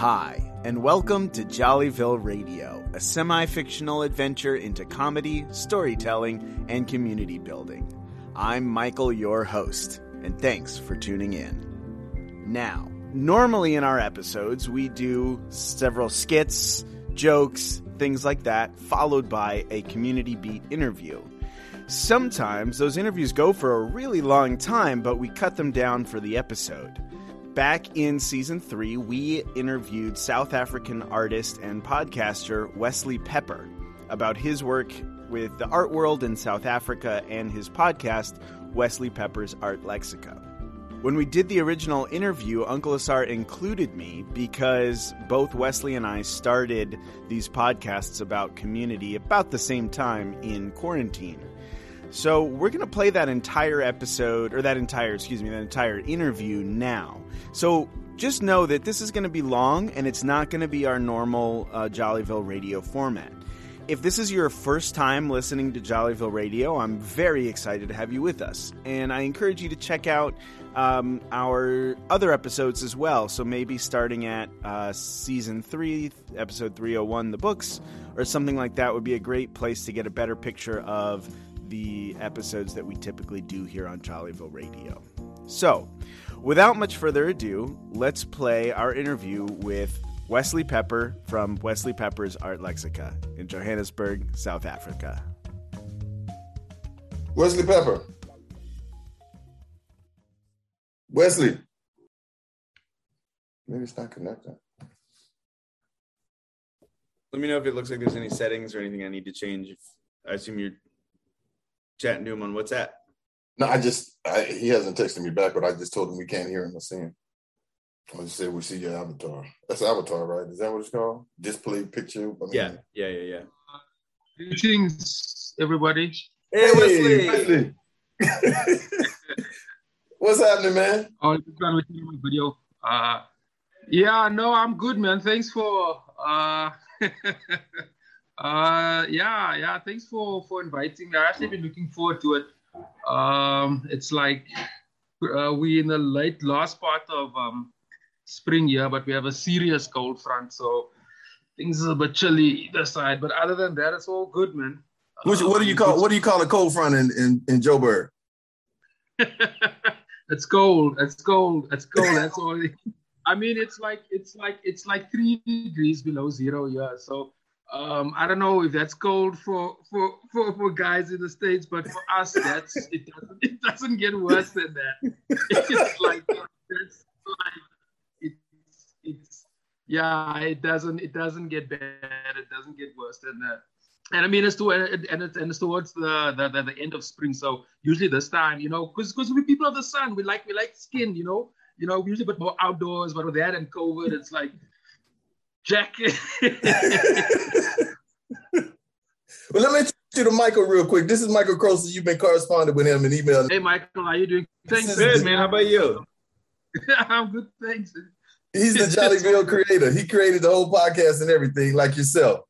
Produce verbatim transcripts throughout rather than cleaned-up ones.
Hi, and welcome to Trolleyville Radio, a semi-fictional adventure into comedy, storytelling, and community building. I'm Michael, your host, and thanks for tuning in. Now, normally in our episodes, we do several skits, jokes, things like that, followed by a community beat interview. Sometimes those interviews go for a really long time, but we cut them down for the episode. Back in season three, we interviewed South African artist and podcaster Wesley Pepper about his work with the art world in South Africa and his podcast, Wesley Pepper's Art Lexica. When we did the original interview, UncleASAR included me because both Wesley and I started these podcasts about community about the same time in quarantine. So we're going to play that entire episode, or that entire, excuse me, that entire interview now. So just know that this is going to be long, and it's not going to be our normal uh, Trolleyville Radio format. If this is your first time listening to Trolleyville Radio, I'm very excited to have you with us. And I encourage you to check out um, our other episodes as well. So maybe starting at uh, Season three, Episode three oh one, The Books, or something like that would be a great place to get a better picture of the episodes that we typically do here on Trolleyville Radio. So, without much further ado, let's play our interview with Wesley Pepper from Wesley Pepper's Art Lexica in Johannesburg, South Africa. Wesley Pepper. Wesley. Maybe it's not connected. Let me know if it looks like there's any settings or anything I need to change. I assume you're chatting to him on WhatsApp. No, I just, I, he hasn't texted me back, but I just told him we can't hear him or see him. I just said, we see your avatar. That's avatar, right? Is that what it's called? Display picture? I mean, yeah, yeah, yeah, yeah. Greetings, everybody. Hey, hey Wesley. Wesley. What's happening, man? Oh, just trying to see my video. Uh, yeah, no, I'm good, man. Thanks for, uh, uh, yeah, yeah, thanks for, for inviting me. I've actually been looking forward to it. Um, it's like uh, we in the late last part of um, spring here, but we have a serious cold front, so things are a bit chilly either side. But other than that, it's all good, man. Which, what do you call what do you call a cold front in in, in Joburg? It's cold. It's cold. It's cold. That's all. I mean, it's like it's like it's like three degrees below zero here. So um, I don't know if that's cold for, for for for guys in the States, but for us, that's it doesn't it doesn't get worse than that. It's like that's like. It's, yeah, it doesn't. It doesn't get bad. It doesn't get worse than that. And I mean, it's to and it's and it's towards the, the, the, the end of spring. So usually this time, you know, because because we people of the sun, we like we like skin, you know, you know, we usually a bit more outdoors. But with that and COVID, it's like jacket. Well, let me introduce you to Michael real quick. This is Michael Cross. You've been corresponding with him and emailing. Hey, Michael, how you doing? Thanks, good man. How about you? I'm good, thanks. He's the Trolleyville creator. He created the whole podcast and everything, like yourself.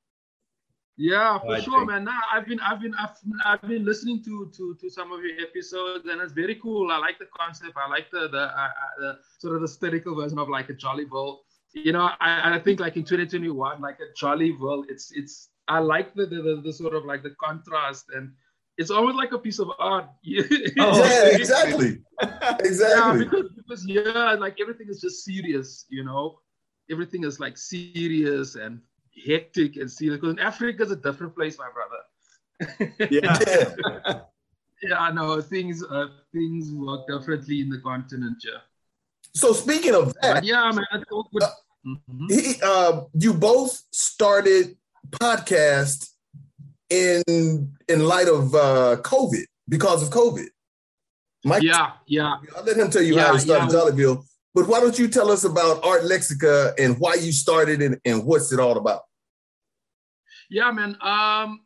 Yeah, for I sure, think. man. Nah, I've been, I've been, I've, I've been listening to, to, to some of your episodes, and it's very cool. I like the concept. I like the the, uh, the sort of the spherical version of like a Trolleyville. You know, I, I think like in twenty twenty-one, like a Trolleyville. It's it's. I like the the, the the sort of like the contrast, and it's almost like a piece of art. Oh, yeah, exactly. Exactly. Yeah, because, because yeah, like everything is just serious, you know. Everything is like serious and hectic and serious. Because Africa is a different place, my brother. Yeah. Yeah. Yeah, I know things. Uh, things work differently in the continent, yeah. So speaking of that, but yeah, man. That's all good. Uh, mm-hmm. he, uh, you both started podcast in in light of uh, COVID because of COVID. Mike, yeah, yeah. I'll let him tell you yeah, how he started yeah. Trolleyville. But why don't you tell us about Art Lexica and why you started it and what's it all about? Yeah, man. Um,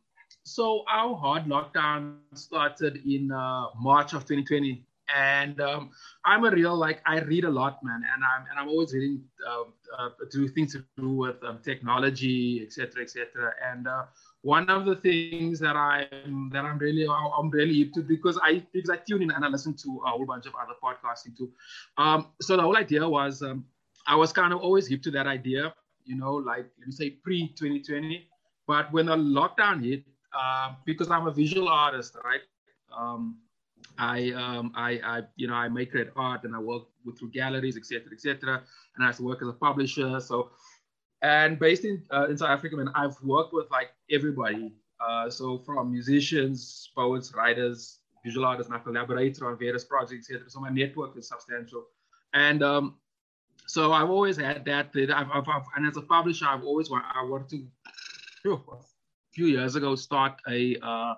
so our hard lockdown started in uh, March of twenty twenty, and um, I'm a real like I read a lot, man, and I'm and I'm always reading um, uh, through things to do with um, technology, et cetera, et cetera, and. Uh, One of the things that I'm that I'm really I'm really into because I because I tune in and I listen to a whole bunch of other podcasting too. Um, so the whole idea was um, I was kind of always hip to that idea, you know, like let me say pre twenty twenty. But when the lockdown hit, uh, because I'm a visual artist, right? Um, I, um, I, I, you know, I make great art and I work with, through galleries, et cetera, et cetera. And I used to work as a publisher. So, and based in, uh, in South Africa, man, I've worked with like everybody. Uh, so from musicians, poets, writers, visual artists, and I collaborate on various projects, et cetera. So my network is substantial. And um, so I've always had that. that I've, I've, I've, and as a publisher, I've always wanted, I wanted to, whew, a few years ago, start a, uh,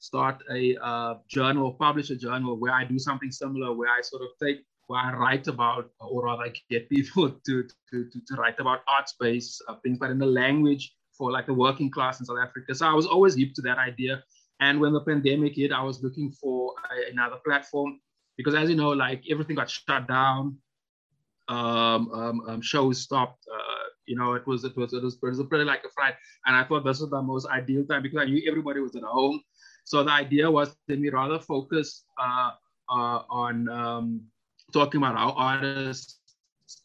start a uh, journal, publish a journal where I do something similar, where I sort of take, where I write about, or rather I get people to, to, to, to write about art space, uh, things, but in the language for like the working class in South Africa. So I was always hip to that idea. And when the pandemic hit, I was looking for a, another platform because, as you know, like everything got shut down, um, um, um, shows stopped. Uh, you know, it was, it was it was it was pretty like a fright. And I thought this was the most ideal time because I knew everybody was at home. So the idea was that we rather focus uh, uh, on um, talking about how artists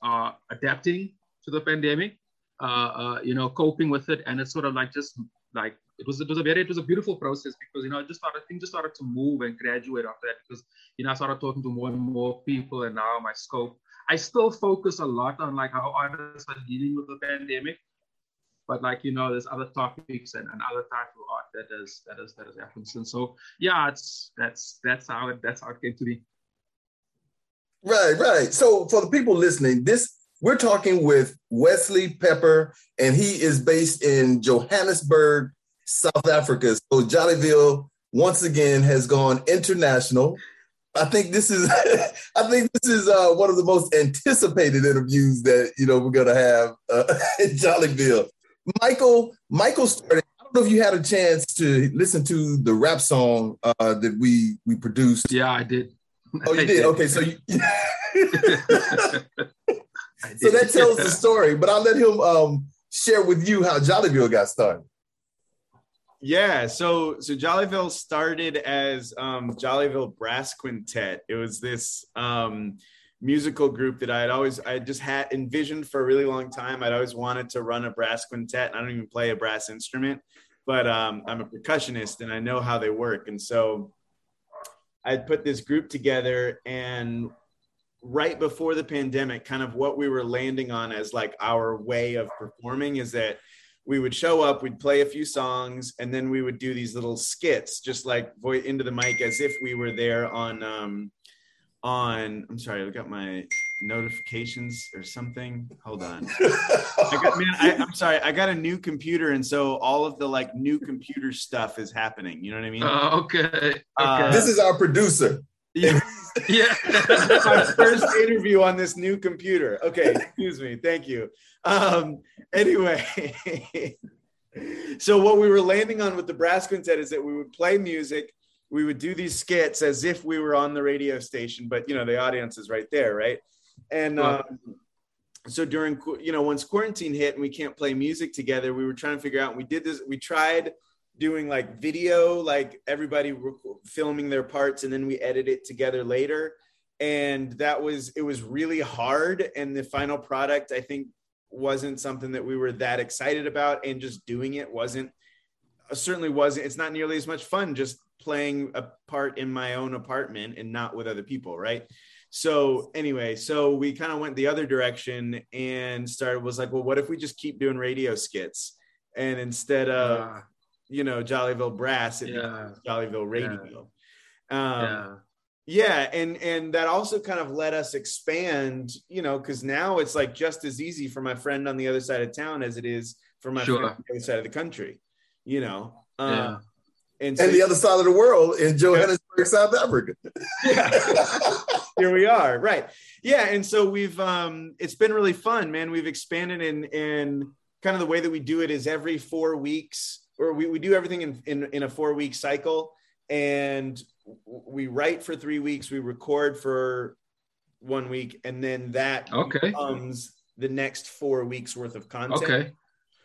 are adapting to the pandemic. Uh, uh, you know, coping with it, and it's sort of like just like it was. It was a very, it was a beautiful process because you know, it just started things just started to move and graduate after that because you know, I started talking to more and more people, and now my scope. I still focus a lot on like how artists are dealing with the pandemic, but like you know, there's other topics and, and other types of art that is that is that is happening. And so yeah, it's that's that's how it, that's how it came to be. Right, right. So for the people listening, this. We're talking with Wesley Pepper, and he is based in Johannesburg, South Africa. So Jollyville, once again, has gone international. I think this is, I think this is uh, one of the most anticipated interviews that you know we're going to have uh, in Jollyville. Michael, Michael started. I don't know if you had a chance to listen to the rap song uh, that we we produced. Yeah, I did. Oh, you did? did. Okay, so you. So that tells the story, but I'll let him um, share with you how Jollyville got started. Yeah, so so Jollyville started as um, Jollyville Brass Quintet. It was this um, musical group that I had always, I just had envisioned for a really long time. I'd always wanted to run a brass quintet. I don't even play a brass instrument, but um, I'm a percussionist and I know how they work. And so I put this group together and right before the pandemic, kind of what we were landing on as like our way of performing is that we would show up, we'd play a few songs, and then we would do these little skits, just like voice into the mic as if we were there on, um, on, I'm sorry, I got my notifications or something. Hold on. I got, man, I, I'm sorry, I got a new computer. And so all of the like new computer stuff is happening. You know what I mean? Uh, okay. okay. Uh, this is our producer. Yeah. Yeah. My first interview on this new computer. Okay, excuse me. Thank you. Um, anyway, so what we were landing on with the brass quintet is that we would play music, we would do these skits as if we were on the radio station, but you know, the audience is right there, right? And um, so during, you know, once quarantine hit and we can't play music together, we were trying to figure out, and we did this, we tried doing like video, like everybody filming their parts and then we edit it together later. And that was, it was really hard. And the final product, I think, wasn't something that we were that excited about, and just doing it wasn't, certainly wasn't, it's not nearly as much fun just playing a part in my own apartment and not with other people, right? So anyway, so we kind of went the other direction and started, was like, well, what if we just keep doing radio skits? And instead of, yeah. you know, Jollyville Brass and yeah. Jollyville Radio. Yeah. Um, yeah. yeah. And, and that also kind of let us expand, you know, cause now it's like just as easy for my friend on the other side of town as it is for my sure. friend on the other side of the country, you know? Um, yeah. And, so, and the other side of the world in Johannesburg, yeah. South Africa. Yeah. Here we are. Right. Yeah. And so we've, um, it's been really fun, man. We've expanded in, in kind of the way that we do it is every four weeks or we, we do everything in, in, in a four week cycle, and we write for three weeks, we record for one week, and then that okay. becomes the next four weeks worth of content. Okay.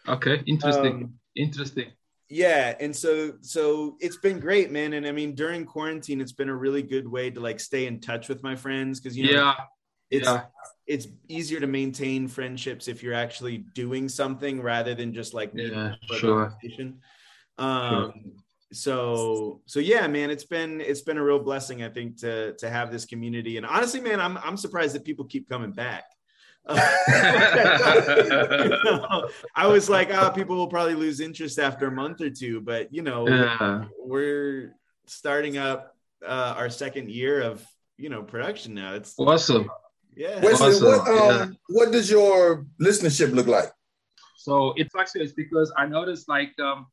Okay. Interesting. Um, Interesting. Yeah. And so, so it's been great, man. And I mean, during quarantine, it's been a really good way to like stay in touch with my friends. Cause you know, yeah. It's yeah. it's easier to maintain friendships if you're actually doing something rather than just like meeting yeah, for sure. a conversation. Um, sure. So so yeah, man, it's been it's been a real blessing, I think, to to have this community. And honestly, man, I'm I'm surprised that people keep coming back. know, I was like, ah, oh, people will probably lose interest after a month or two, but you know, yeah. we're starting up uh, our second year of you know production now. It's awesome. Yeah. Wesley, awesome. What, um, yeah. what does your listenership look like? So it fluctuates because I noticed like. Um,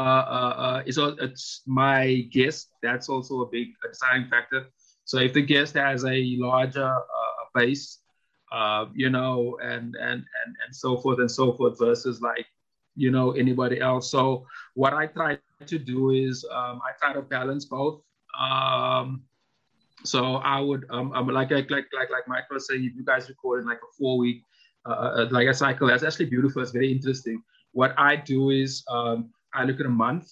Uh, uh, uh, it's, it's my guest. That's also a big deciding factor. So if the guest has a larger uh, base, uh, you know, and, and and and so forth and so forth versus like, you know, anybody else. So what I try to do is um, I try to balance both. Um, so I would um, I'm like like like like like Michael was saying, if you guys recorded like a four week uh, like a cycle, that's actually beautiful. It's very interesting. What I do is. Um, I look at a month,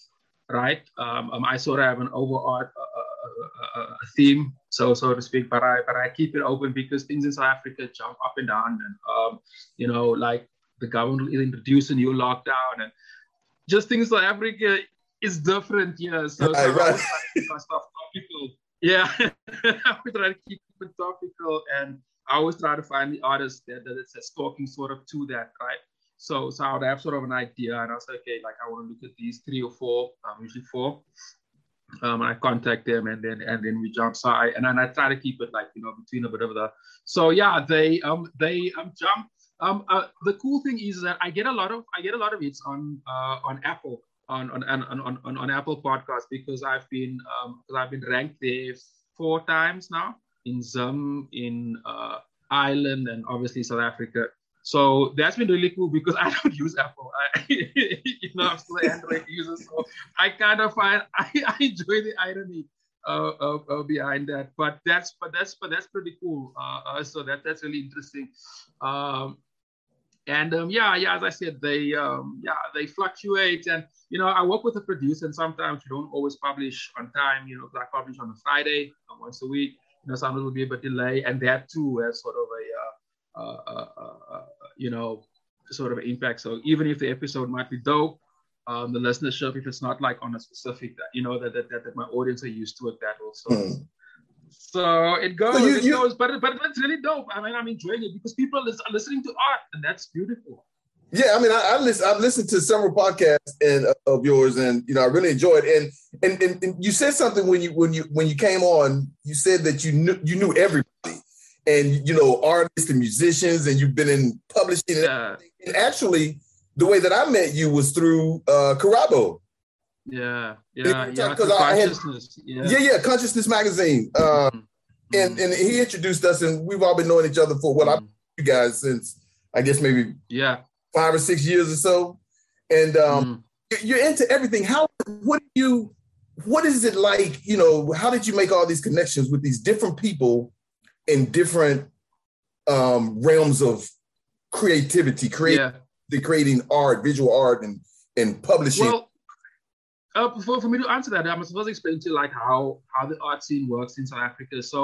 right? Um, um, I sort of have an overarching uh, uh, uh, theme, so so to speak, but I but I keep it open because things in South Africa jump up and down, and um, you know, like the government will introduce a new lockdown, and just things like Africa is different, yeah. So, so right. I would try to keep my stuff topical, yeah. I would try to keep it topical, and I always try to find the artist that that is talking sort of to that, right? So, so I would have sort of an idea, and I was like, okay, like I want to look at these three or four, um, usually four, um, and I contact them, and then and then we jump. So, I, and then I try to keep it like you know between a bit of the. So yeah, they um they um jump. Um, uh, the cool thing is that I get a lot of I get a lot of hits on uh on Apple on on on on on, on Apple Podcasts because I've been um I've been ranked there four times now in Zim, in uh, Ireland, and obviously South Africa. So that's been really cool because I don't use Apple. I, you know, I'm still an Android user, so I kind of find I, I enjoy the irony uh, uh, uh, behind that. But that's but that's but that's pretty cool. Uh, uh, so that that's really interesting. Um, and um, yeah, yeah, as I said, they um, yeah they fluctuate, and you know, I work with a producer, and sometimes we don't always publish on time. You know, I publish on a Friday once a week. You know, sometimes it will be a bit delay, and that too has sort of a uh, Uh, uh, uh, you know, sort of impact. So even if the episode might be dope, um, the listenership, if it's not like on a specific, you know, that that, that, that my audience are used to it, that also. Mm. So it goes, so you, it you... goes, but but it's really dope. I mean, I'm enjoying it because people are listening to art, and that's beautiful. Yeah, I mean, I, I listen. I've listened to several podcasts and uh, of yours, and you know, I really enjoyed it. And, and and and you said something when you when you when you came on. You said that you knew you knew everybody. And you know, artists and musicians, and you've been in publishing. And, yeah. and actually, the way that I met you was through uh, Karabo. Yeah, yeah, yeah. Because I had, yeah. yeah, yeah, Consciousness Magazine, um, mm-hmm. and and he introduced us, and we've all been knowing each other for well, mm-hmm. I've known you guys since I guess maybe yeah five or six years or so, and um, mm-hmm. you're into everything. How? What do you? What is it like? You know, how did you make all these connections with these different people? In different um, realms of creativity, create, yeah. creating art, visual art, and and publishing. Well, uh, for, for me to answer that, I'm supposed to explain to you like how how the art scene works in South Africa. So,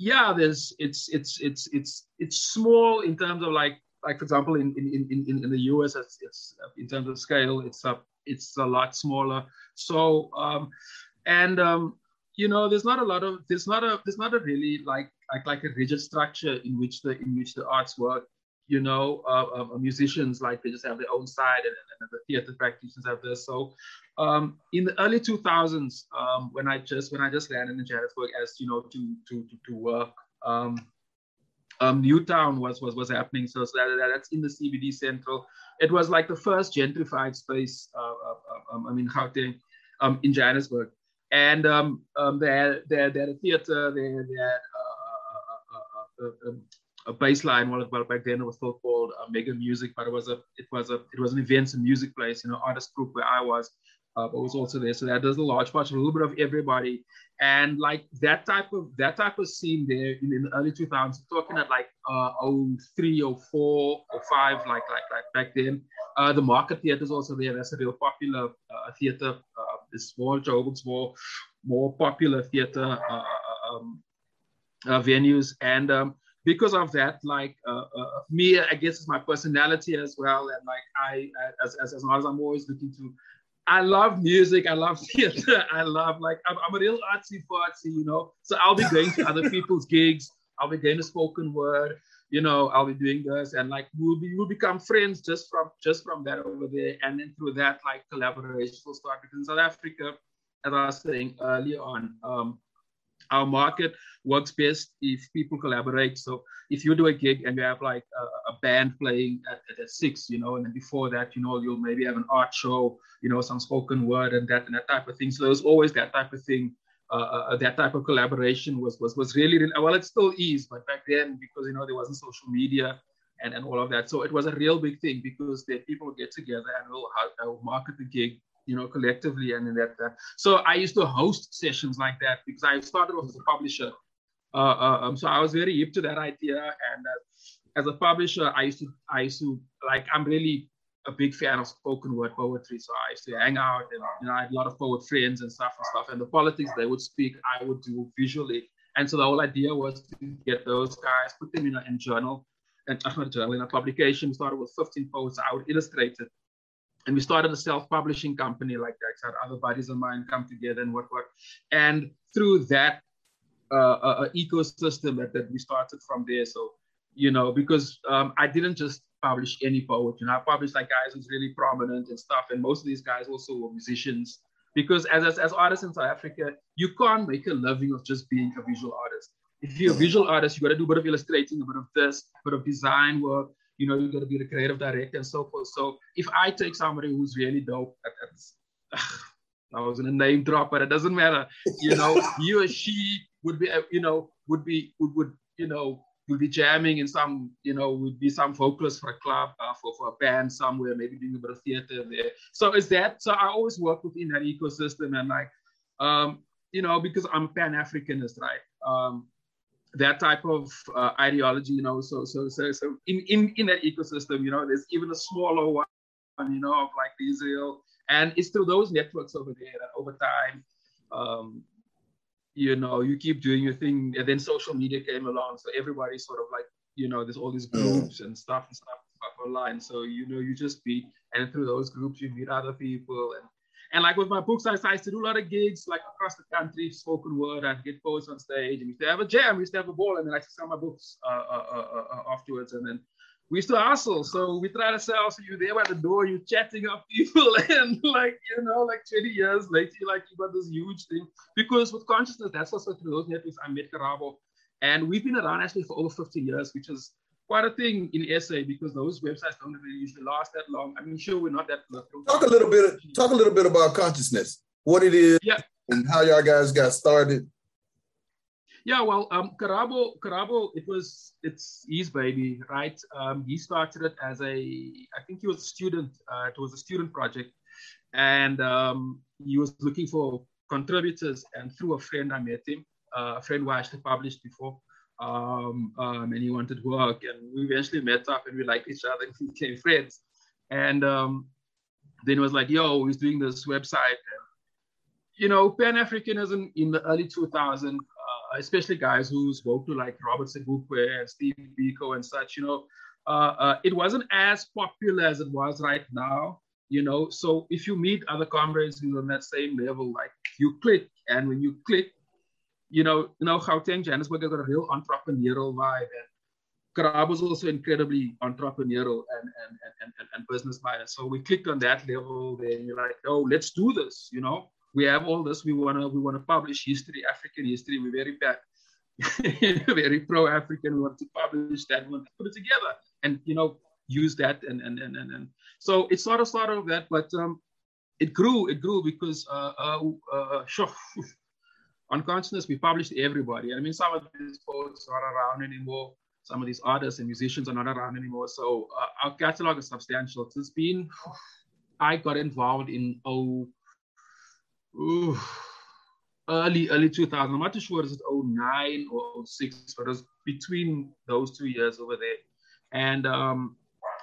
yeah, there's it's it's it's it's it's small in terms of like like for example in in in, in the U S, it's, it's in terms of scale, it's a it's a lot smaller. So um, and um, you know, there's not a lot of there's not a there's not a really like. Like, like a rigid structure in which the in which the arts work, you know, uh, uh, musicians like they just have their own side, and, and the theater practitioners have this. So, um, in the early two thousands, um, when I just when I just landed in Johannesburg, as you know, to to to, to work, um, um, Newtown was was was happening. So, so that, that's in the C B D central. It was like the first gentrified space. Uh, uh, um, I mean, Gauteng, um, in Johannesburg, and um, um, they had they had, they had a theater. They had, they had A, a, a baseline. Well, well, back then it was still called uh, Mega Music, but it was a, it was a, it was an events and music place. You know, artist group where I was, uh, but was also there. So that does a large part, a little bit of everybody, and like that type of that type of scene there in, in the early two thousands. Talking at like uh, oh three, oh four, oh five, like like like back then. Uh, the Market Theatre is also there. That's a real popular uh, theatre. Uh, it's more Joburg's more more popular theatre. Uh, um, uh, venues. And um, because of that, like uh, uh, me, I guess it's my personality as well. And like I, as, as, as an artist, I'm always looking to, I love music, I love theater, I love like, I'm, I'm a real artsy fartsy, you know? So I'll be going to other people's gigs, I'll be doing a spoken word, you know, I'll be doing this, and like we'll be we'll become friends just from just from that over there, and then through that like collaboration will start. Because in South Africa, as I was saying earlier on, um, our market works best if people collaborate. So if you do a gig and you have like a, a band playing at, at, at six, you know, and then before that, you know, you'll maybe have an art show, you know, some spoken word and that and that type of thing. So there's always that type of thing. Uh, that type of collaboration was was was really, really, well, it still is, but back then, because, you know, there wasn't social media and, and all of that. So it was a real big thing because the people would get together and we'll, we'll market the gig, you know, collectively. And then that, that. So I used to host sessions like that because I started off as a publisher. Uh, uh, um, so I was very hip to that idea. And uh, as a publisher, I used to, I used to, like, I'm really a big fan of spoken word poetry. So I used to hang out and, you know, I had a lot of poet friends and stuff and stuff. And the politics they would speak, I would do visually. And so the whole idea was to get those guys, put them in a in journal, and not a journal, in a publication. We started with fifteen poets, I would illustrate it. And we started a self-publishing company like that. So I had other buddies of mine come together and work, work. And through that uh, uh, ecosystem that, that we started from there. So, you know, because um, I didn't just publish any poet, you know, I published like guys who's really prominent and stuff, and most of these guys also were musicians, because as, as, as artists in South Africa, you can't make a living of just being a visual artist. If you're a visual artist, you got to do a bit of illustrating, a bit of this, a bit of design work, you know, you got to be the creative director and so forth. So if I take somebody who's really dope, I was in a name drop, but it doesn't matter, you know, he or she would be, you know, would be, would, would you know, we'll be jamming in some, you know, would be some vocalist for a club, uh, for, for a band somewhere, maybe doing a bit of theater there. So it's that, so I always work within that ecosystem, and like, um, you know, because I'm a Pan-Africanist, right? Um, that type of uh, ideology, you know, so so so, so in, in, in that ecosystem, you know, there's even a smaller one, you know, of like Israel, and it's through those networks over there that over time, um, you know, you keep doing your thing, and then social media came along. So everybody sort of like, you know, there's all these groups and stuff and stuff, stuff online. So, you know, you just meet, and through those groups, you meet other people. And, and like with my books, I, I used to do a lot of gigs, like across the country, spoken word, I'd get poets on stage, and we used to have a jam, we used to have a ball, and then I used to sell my books uh, uh, uh, uh, afterwards. And then we used to hustle. So we try to sell, so you're there by the door, you're chatting up people, and like, you know, like twenty years later, like you got this huge thing. Because with consciousness, that's also through those networks I met Karabo. And we've been around actually for over fifty years, which is quite a thing in S A, because those websites don't really usually last that long. I mean, sure, we're not that long. Talk a little bit, talk a little bit about consciousness, what it is, yeah, and how y'all guys got started. Yeah, well, um, Karabo, Karabo, it was, it's his baby, right? Um, he started it as a, I think he was a student, uh, it was a student project. And um, he was looking for contributors, and through a friend I met him, uh, a friend who I actually published before, um, um, and he wanted work. And we eventually met up, and we liked each other, and we became friends. And um, then it was like, yo, he's doing this website. And, you know, Pan-Africanism in the early two thousands, especially guys who spoke to like Robert Segukwe and Steve Biko and such, you know, uh, uh, it wasn't as popular as it was right now, you know. So if you meet other comrades who are on that same level, like you click, and when you click, you know, you know, Gauteng, Johannesburg has got a real entrepreneurial vibe, and Karabo was also incredibly entrepreneurial and, and, and, and, and business minded. So we clicked on that level, then you're like, oh, let's do this, you know. We have all this. We wanna we wanna publish history, African history. We're very back, very pro-African. We want to publish that. We want to put it together, and you know, use that. And and and and, and. So it sort of started with that, but um, it grew. It grew because uh, uh, uh, sure, on consciousness we published everybody. I mean, some of these poets are not around anymore. Some of these artists and musicians are not around anymore. So uh, our catalog is substantial. It's been. I got involved in oh. Ooh, early, early two thousand. I'm not too sure, is it oh nine or oh six, but it was between those two years over there. And um,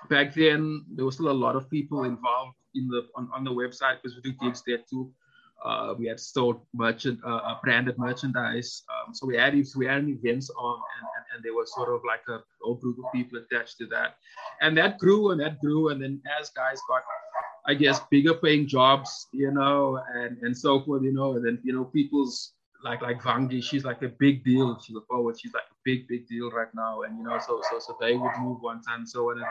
back then, there was still a lot of people involved in the on, on the website, because we do gigs there too. Uh, we had sold merchant, uh, branded merchandise. Um, so we had we had events on, and, and, and there was sort of like a whole group of people attached to that. And that grew and that grew. And then as guys got, I guess, bigger paying jobs, you know, and, and so forth, you know, and then, you know, people's like, like Vangi, she's like a big deal. She's a poet. She's like a big, big deal right now. And, you know, so, so, so they would move on and so on. And,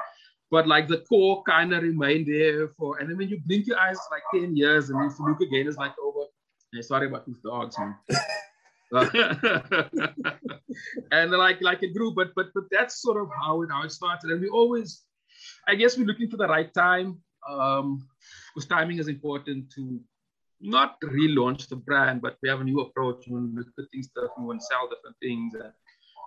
but like the core kind of remained there for, and then when you blink your eyes, it's like ten years, and if you look again, it's like over. Hey, sorry about these dogs, man. And like, like it grew, but, but, but that's sort of how it, how it started. And we always, I guess we're looking for the right time, um, because timing is important to not relaunch the brand, but we have a new approach. We want to look at things different, we want to sell different things. And,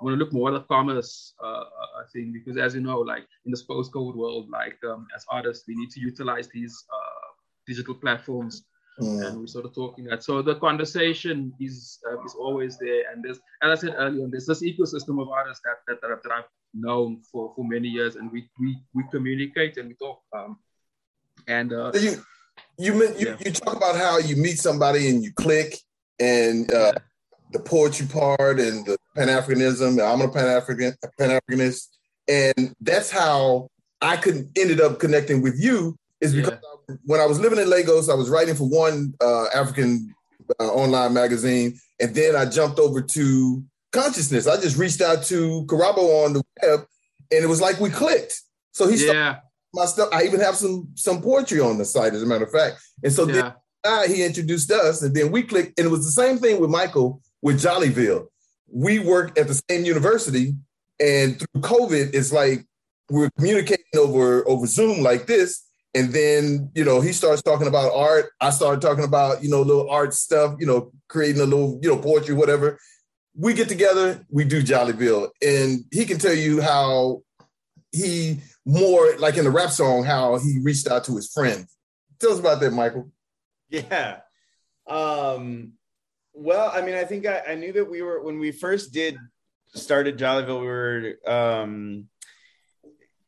we want to look more at the commerce uh, thing, because as you know, like in this post-COVID world, like um, as artists, we need to utilize these uh, digital platforms, yeah. And we're sort of talking that. So the conversation is uh, is always there, and there's, as I said earlier, there's this ecosystem of artists that that, that, I've, that I've known for, for many years, and we we we communicate and we talk. Um, and uh, so you you, mean, you, yeah. you talk about how you meet somebody and you click and. Uh, yeah. The poetry part and the Pan-Africanism. I'm a Pan-African, a Pan-Africanist, and that's how I could ended up connecting with you. Is because yeah. I, when I was living in Lagos, I was writing for one uh, African uh, online magazine, and then I jumped over to Consciousness. I just reached out to Karabo on the web, and it was like we clicked. So he yeah. my stuff. I even have some some poetry on the site, as a matter of fact. And so yeah. then he introduced us, and then we clicked, and it was the same thing with Michael. With Jollyville, we work at the same university, and through COVID, it's like we're communicating over, over Zoom like this. And then, you know, he starts talking about art. I started talking about, you know, little art stuff, you know, creating a little, you know, poetry, whatever. We get together, we do Jollyville. And he can tell you how he more like in the rap song, how he reached out to his friends. Tell us about that, Michael. Yeah. Um, Well, I mean, I think I, I knew that we were, when we first did, started Jollyville, we were um,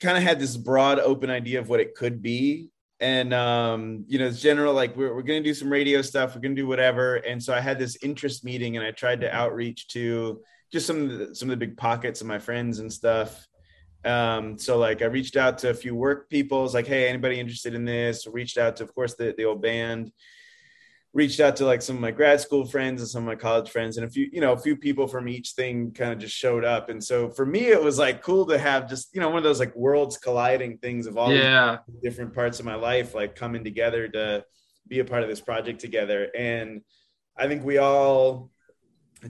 kind of had this broad open idea of what it could be. And, um, you know, it's general, like we're, we're going to do some radio stuff, we're going to do whatever. And so I had this interest meeting and I tried to outreach to just some of the, some of the big pockets of my friends and stuff. Um, so like I reached out to a few work people. It's like, hey, anybody interested in this? Reached out to, of course, the, the old band. Reached out to like some of my grad school friends and some of my college friends, and a few, you know, a few people from each thing kind of just showed up. And so for me, it was like cool to have just, you know, one of those like worlds colliding things of all yeah. these different parts of my life, like coming together to be a part of this project together. And I think we all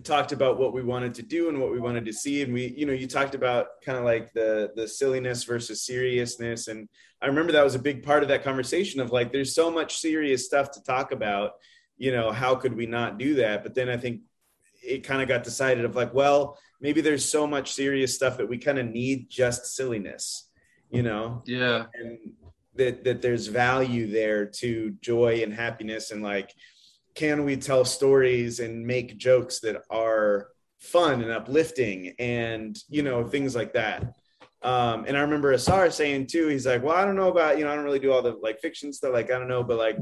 talked about what we wanted to do and what we wanted to see. And we, you know, you talked about kind of like the, the silliness versus seriousness. And I remember that was a big part of that conversation of like, there's so much serious stuff to talk about, you know, how could we not do that? But then I think it kind of got decided of like, well, maybe there's so much serious stuff that we kind of need just silliness, you know? Yeah. And that, that there's value there to joy and happiness and like, can we tell stories and make jokes that are fun and uplifting and, you know, things like that. Um, and I remember Asar saying too, he's like, well, I don't know about, you know, I don't really do all the like fiction stuff. Like, I don't know, but like,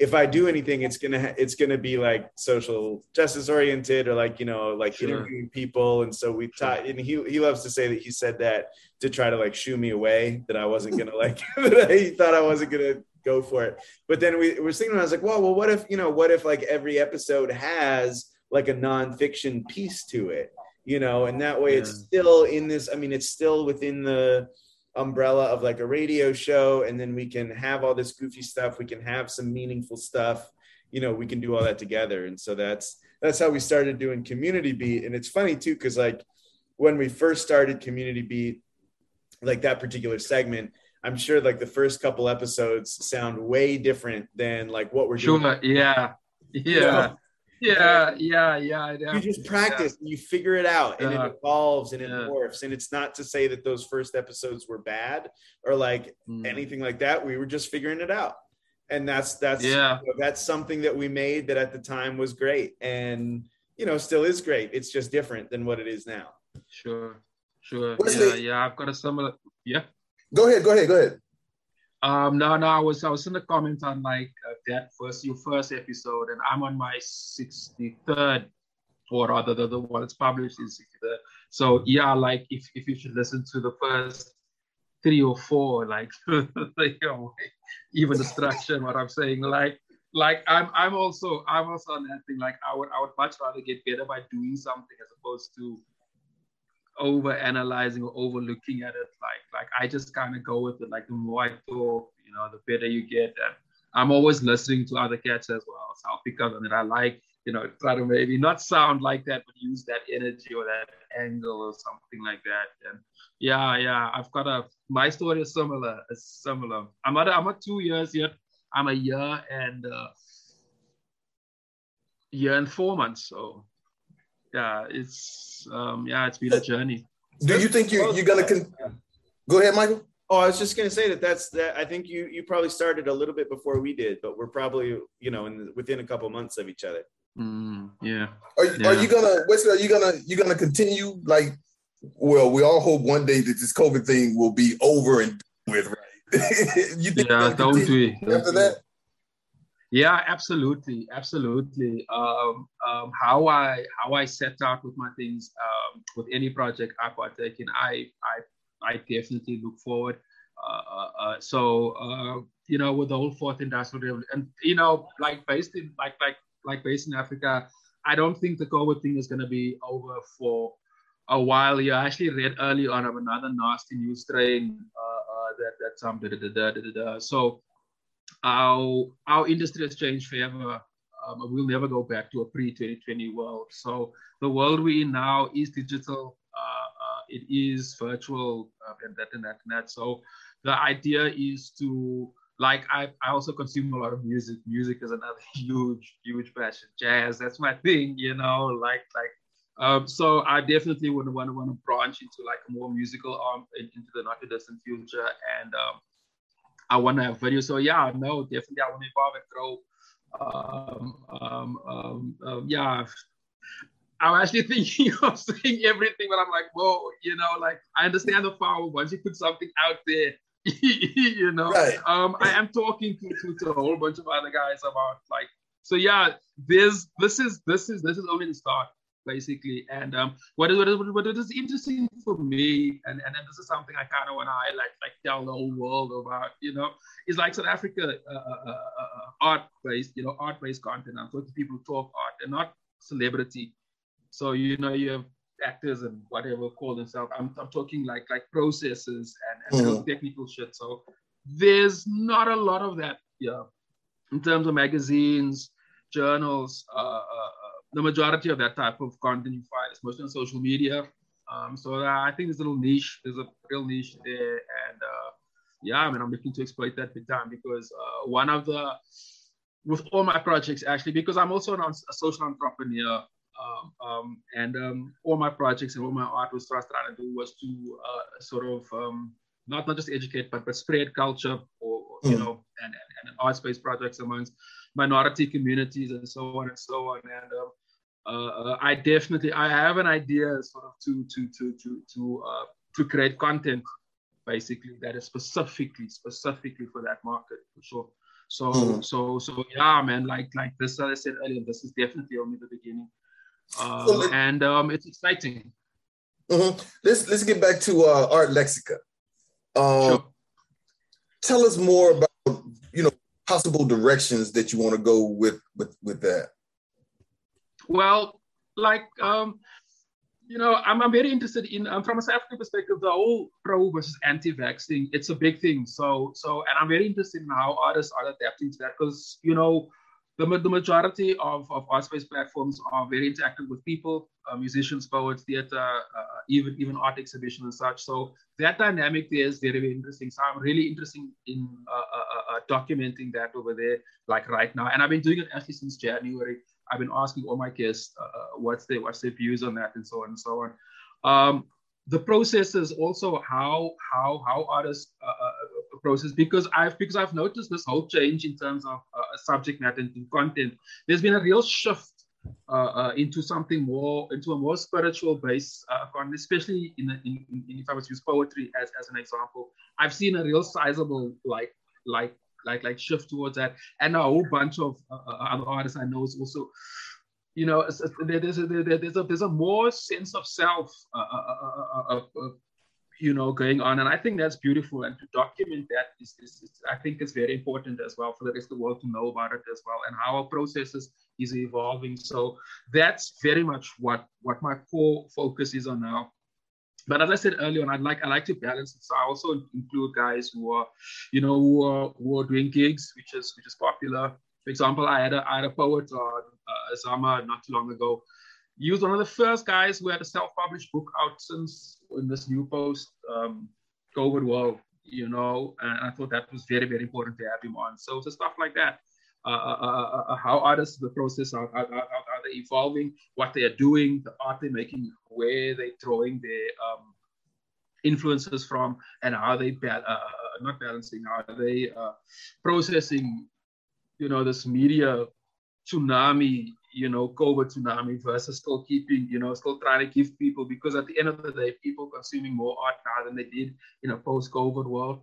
if I do anything, it's going to, ha- it's going to be like social justice oriented or like, you know, like sure. interviewing people. And so we taught, and he, he loves to say that he said that to try to like shoo me away, that I wasn't going to like, that he thought I wasn't going to go for it. But then we were thinking, I was like, well, well, what if, you know, what if like every episode has like a nonfiction piece to it, you know, and that way yeah. it's still in this, I mean, it's still within the umbrella of like a radio show. And then we can have all this goofy stuff. We can have some meaningful stuff, you know, we can do all that together. And so that's, that's how we started doing Community Beat. And it's funny too, because like when we first started Community Beat, like that particular segment, I'm sure like the first couple episodes sound way different than like what we're doing. Sure. Yeah. Yeah. Yeah. Yeah. Yeah. yeah. You just practice yeah. and you figure it out and yeah. it evolves and it yeah. morphs. And it's not to say that those first episodes were bad or like mm. anything like that. We were just figuring it out. And that's, that's, yeah. you know, that's something that we made that at the time was great and, you know, still is great. It's just different than what it is now. Sure. Sure. Wesley. Yeah. Yeah. I've got a similar. Yeah. Go ahead, go ahead, go ahead. Um, no, no, I was I was in the comments on like uh, that first your first episode, and I'm on my sixty-third, or rather the, the one that's published is sixty-third. So yeah, like if if you should listen to the first three or four, like even the structure, what I'm saying, like like I'm I'm also I'm also on that thing. Like I would I would much rather get better by doing something as opposed to over analyzing or overlooking at it. Like like I just kind of go with it. Like the more I talk, you know, the better you get. And I'm always listening to other cats as well, so I'll pick up on it. I like, you know, try to maybe not sound like that, but use that energy or that angle or something like that. And yeah yeah I've got a my story is similar is similar I'm not I'm not two years yet. I'm a year and uh year and four months. So yeah, it's um yeah, it's been a journey. Do you think you you're gonna con- go ahead, Michael? Oh, I was just gonna say that that's that. I think you you probably started a little bit before we did, but we're probably, you know, in within a couple months of each other. Mm, yeah. Are you yeah. are you gonna Wesley? Are you gonna you gonna continue? Like, well, we all hope one day that this COVID thing will be over and with, right? You think yeah, don't we? After that. Yeah, absolutely, absolutely. Um, um, how I how I set out with my things, um, with any project I partake in, I I I definitely look forward. Uh, uh, so uh, you know, with the whole fourth industrial revolution, and you know, like based in like like like based in Africa, I don't think the COVID thing is going to be over for a while. You actually read early on of another nasty news strain uh, uh, that that some da da da da da. So. Our our industry has changed forever. Um, we'll never go back to a pre twenty twenty world. So the world we're in now is digital. Uh, uh, it is virtual, uh, and that and that and that. So the idea is to, like, I I also consume a lot of music. Music is another huge huge passion. Jazz, that's my thing, you know. Like like um, so I definitely would want to want to branch into like a more musical arm into the not too distant future, and. Um, I want to have video. So yeah, no, definitely I want to evolve and grow. Um, um, um, um, yeah, I'm actually thinking of saying everything, but I'm like, whoa, you know, like I understand the power once you put something out there, you know. Right. Um, I am talking to, to a whole bunch of other guys about like, so yeah, there's this is this is this is only the start basically. And um, what is what is what is interesting for me, and, and, and this is something I kind of want to highlight, like tell the whole world about, you know, is like South Africa uh, uh, uh, art-based, you know, art-based content. I'm talking to people who talk art and not celebrity. So, you know, you have actors and whatever call themselves. I'm, I'm talking like like processes and, and mm-hmm. technical shit. So there's not a lot of that here in terms of magazines, journals, uh, uh, the majority of that type of content you find is mostly on social media. Um, so uh, I think there's a little niche, there's a real niche there. And uh, yeah, I mean, I'm looking to exploit that big time because uh, one of the, with all my projects actually, because I'm also an, a social entrepreneur, um, um, and um, all my projects and all my art was trying to do was to uh, sort of, um, not, not just educate, but, but spread culture or, mm. you know, and, and, and art-based projects amongst minority communities and so on and so on. And um, uh, I definitely, I have an idea sort of to to to to to uh, to create content, basically that is specifically specifically for that market for sure. So mm-hmm. so so yeah, man. Like like this, as I said earlier, this is definitely only the beginning, uh, so and um, it's exciting. Mm-hmm. Let's let's get back to uh, Art Lexica. Um, sure. Tell us more about, you know, possible directions that you want to go with with with that. Well, like, um, you know, I'm, I'm very interested in, um, from a South African perspective, the whole pro versus anti-vax thing, it's a big thing. So, so, and I'm very interested in how artists are adapting to that because, you know, the, the majority of, of art-based platforms are very interactive with people, uh, musicians, poets, theater, uh, even, even art exhibition and such. So that dynamic there is very, very interesting. So I'm really interested in uh, uh, uh, documenting that over there, like right now. And I've been doing it actually since January. I've been asking all my guests uh, what's their what's their views on that and so on and so on. Um, the process is also how how how artists uh, process because I've because I've noticed this whole change in terms of uh, subject matter and content. There's been a real shift uh, uh, into something more into a more spiritual based uh, content, especially in, in, in if I was to use poetry as, as an example. I've seen a real sizable like like like like shift towards that. And a whole bunch of uh, other artists I know is also, you know, it's, it's, there's a there's a there's a more sense of self, uh, uh, uh, uh, uh, you know, going on, and I think that's beautiful. And to document that is, is, is I think it's very important as well for the rest of the world to know about it as well, and how our processes is evolving. So that's very much what what my core focus is on now. But as I said earlier on, I'd like I like to balance it. So I also include guys who are, you know, who are, who are doing gigs, which is which is popular. For example, I had a I had a poet, uh, Azama, not too long ago. He was one of the first guys who had a self-published book out since in this new post-COVID um, world, you know. And I thought that was very, very important to have him on. So it's stuff like that. Uh, uh, uh, how artists, the process, are, are, are they evolving, what they are doing, the art they're making, where they're drawing their um, influences from, and how they, ba- uh, not balancing, how they uh, processing, you know, this media tsunami, you know, COVID tsunami versus still keeping, you know, still trying to give people, because at the end of the day, people consuming more art now than they did in a post-COVID world.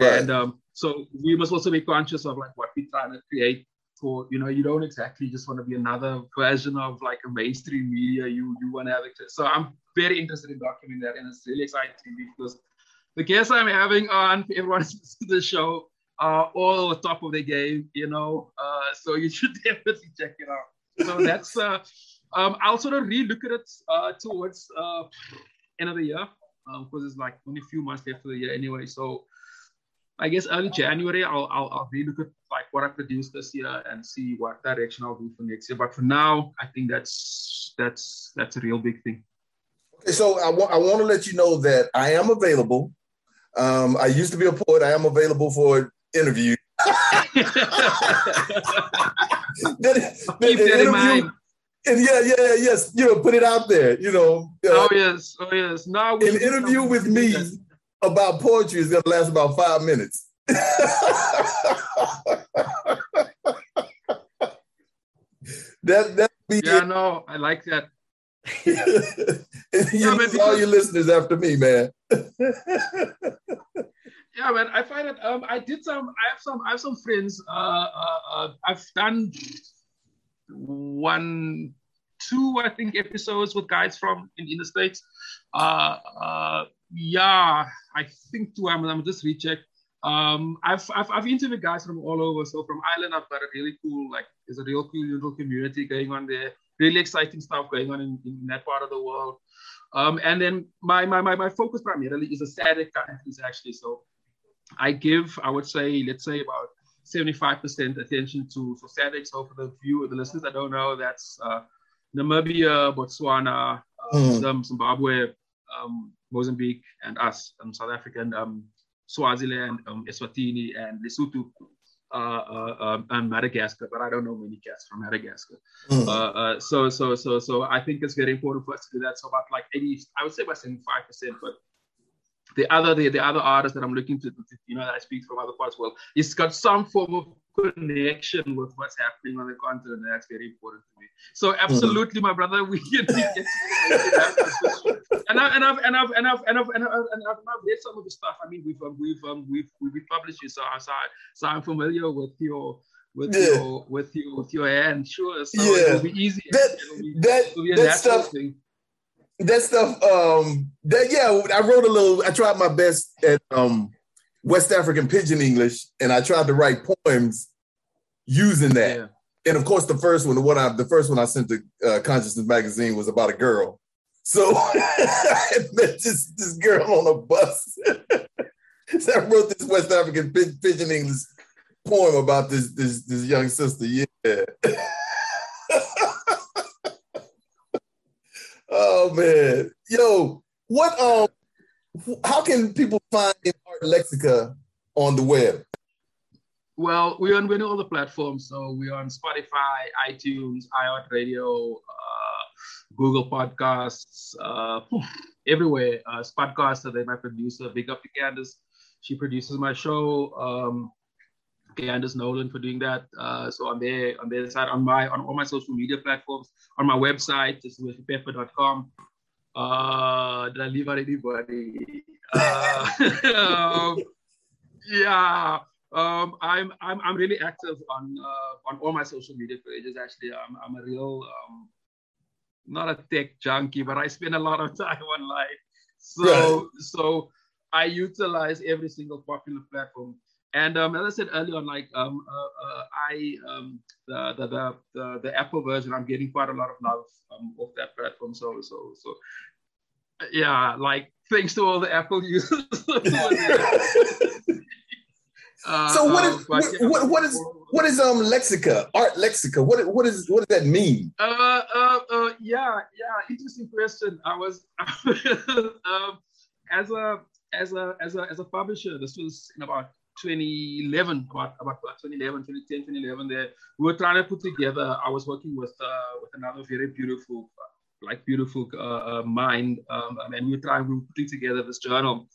Right. And um, so we must also be conscious of like what we're trying to create for, you know, you don't exactly just want to be another version of like a mainstream media. You you want to have it. So I'm very interested in documenting that. And it's really exciting because the guests I'm having on, everyone listening to the show, are all on top of their game, you know. Uh, so you should definitely check it out. So that's, uh, um, I'll sort of re-look at it uh, towards uh, end of the year, because um, it's like only a few months left of the year anyway. So I guess early January, I'll I'll, I'll re-look at like what I produced this year and see what direction I'll do for next year. But for now, I think that's that's that's a real big thing. Okay, so I want I want to let you know that I am available. Um, I used to be a poet. I am available for interview. the, the, the interview and yeah, yeah, yes, you know, put it out there. You know. Uh, oh yes, oh yes. Now an interview with me. That. About poetry is going to last about five minutes. that that be yeah, it. No, I like that. you yeah, man, all your listeners after me, man. Yeah, man, I find it. Um, I did some. I have some. I have some friends. Uh, uh, uh I've done one, two, I think, episodes with guys from in, in the States. Uh, uh. Yeah, I think too. I'm, I'm just recheck. Um, I've, I've I've interviewed guys from all over. So from Ireland, I've got a really cool, like, there's a real cool little community going on there. Really exciting stuff going on in, in that part of the world. Um, and then my my my, my focus primarily is the S A D C countries actually. So I give, I would say, let's say about seventy-five percent attention to so S A D C. So for the view of the listeners, I don't know. That's uh, Namibia, Botswana, uh, Zimbabwe. Um, Mozambique and us, um, South African, um, Swaziland, um, Eswatini, and Lesotho, uh, uh, um, and Madagascar. But I don't know many cats from Madagascar. Mm. Uh, uh, so, so, so, so I think it's very important for us to do that. So about like eighty, I would say about seventy-five percent. But the other, the, the other artists that I'm looking to, to, you know, that I speak from other parts of the world, it's got some form of connection with what's happening on the continent. And that's very important to me. So absolutely, mm. my brother, we. And I've and I've and I've and I've and I've and I've read some of the stuff. I mean, we've um, we've um, we've we've published it, so, so, so I'm familiar with your with yeah. your with your with your hand. Sure, so yeah. it'll be easy. That be, that that stuff. Thing. That stuff. Um. That yeah. I wrote a little. I tried my best at um West African Pidgin English, and I tried to write poems using that. Yeah. And of course, the first one, the one I the first one I sent to uh, Consciousness Magazine was about a girl. So I met this, this girl on a bus. So I wrote this West African Pidgin English poem about this this, this young sister. Yeah. Oh man, yo, what? Um, how can people find Art Lexica on the web? Well, we're on, we're on all the platforms. So we're on Spotify, iTunes, iHeartRadio. Uh, Google Podcasts, uh, everywhere. Uh, Spodcaster, they're my producer. Big up to Candace. She produces my show. Um, Candace Nolan for doing that. Uh, so on their on their side, on my on all my social media platforms, on my website, it's wesley pepper dot com. Uh, did I leave out anybody? Uh, um, yeah. Um, I'm, I'm I'm really active on uh, on all my social media pages. Actually, I'm I'm a real um, not a tech junkie, but I spend a lot of time online. So right. so I utilize every single popular platform. And um, as I said earlier on, like um, uh, uh, I um, the, the, the the the Apple version, I'm getting quite a lot of love um, off that platform. So so so yeah, like thanks to all the Apple users. Uh, so what is, uh, but, what, yeah, what, what is what is um Lexica, Art Lexica? What what is what does that mean? Uh uh, uh yeah yeah interesting question. I was um, as a as a as a as a publisher. This was in about twenty eleven, about about twenty eleven, twenty ten, twenty eleven. There we were trying to put together. I was working with uh, with another very beautiful, like beautiful uh, uh, mind, um, and we were trying we were putting together this journal.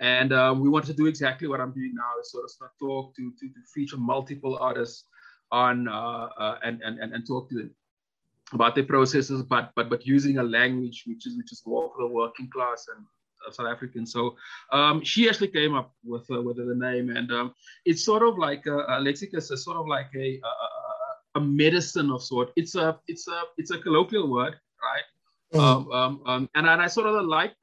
And um, we wanted to do exactly what I'm doing now, is sort of start talk to, to, to feature multiple artists on uh, uh, and, and, and talk to them about their processes, but but but using a language which is which is more for the working class and uh, South African. So um, she actually came up with uh, with the name, and um, it's sort of like a, a lexicus, is sort of like a, a a medicine of sort. It's a it's a it's a colloquial word, right? Mm. Um, um, um, and and I sort of like.